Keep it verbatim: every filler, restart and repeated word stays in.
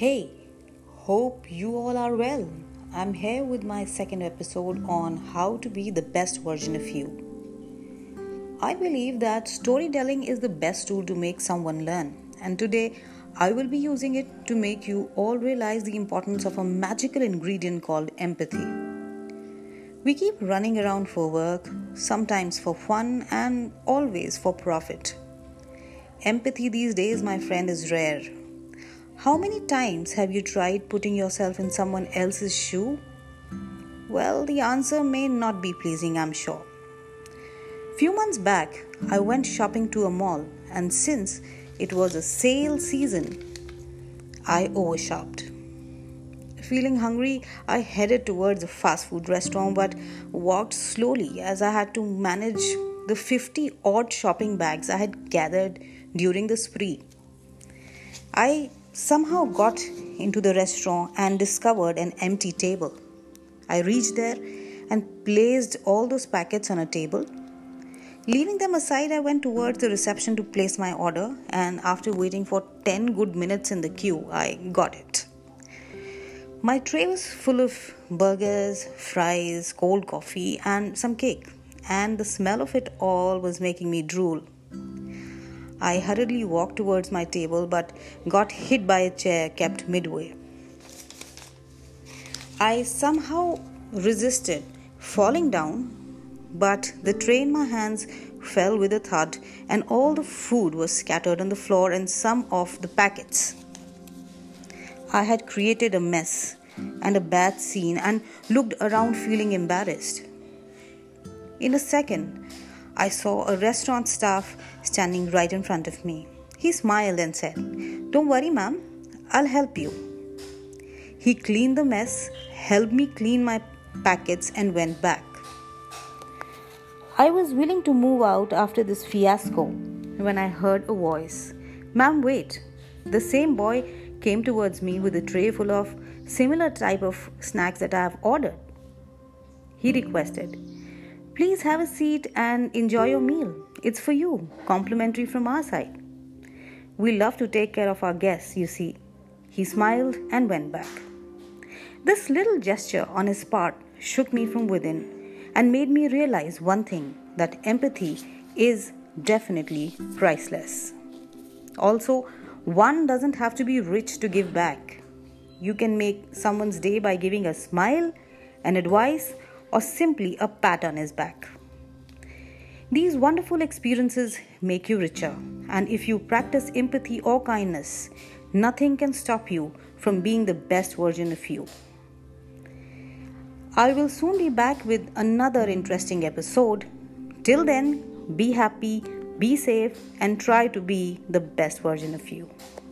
Hey, hope you all are well. I'm here with my second episode on how to be the best version of you. I believe that storytelling is the best tool to make someone learn, and today I will be using it to make you all realize the importance of a magical ingredient called empathy. We keep running around for work, sometimes for fun and always for profit. Empathy these days, my friend, is rare. How many times have you tried putting yourself in someone else's shoe? Well, the answer may not be pleasing, I'm sure. Few months back, I went shopping to a mall, and since it was a sale season, I overshopped. Feeling hungry, I headed towards a fast food restaurant but walked slowly as I had to manage the fifty odd shopping bags I had gathered during the spree. I somehow got into the restaurant and discovered an empty table. I reached there and placed all those packets on a table. Leaving them aside, I went towards the reception to place my order, and after waiting for ten good minutes in the queue, I got it. My tray was full of burgers, fries, cold coffee, and some cake, and the smell of it all was making me drool. I hurriedly walked towards my table but got hit by a chair kept midway. I somehow resisted falling down, but the tray in my hands fell with a thud, and all the food was scattered on the floor and some of the packets. I had created a mess and a bad scene and looked around feeling embarrassed. In a second, I saw a restaurant staff standing right in front of me. He smiled and said, "Don't worry, ma'am, I'll help you." He cleaned the mess, helped me clean my packets, and went back. I was willing to move out after this fiasco when I heard a voice. "Ma'am, wait." The same boy came towards me with a tray full of similar type of snacks that I have ordered. He requested, "Please have a seat and enjoy your meal. It's for you, complimentary from our side. We love to take care of our guests, you see." He smiled and went back. This little gesture on his part shook me from within and made me realize one thing, that empathy is definitely priceless. Also, one doesn't have to be rich to give back. You can make someone's day by giving a smile, an advice, or simply a pat on his back. These wonderful experiences make you richer, and if you practice empathy or kindness, nothing can stop you from being the best version of you. I will soon be back with another interesting episode. Till then, be happy, be safe, and try to be the best version of you.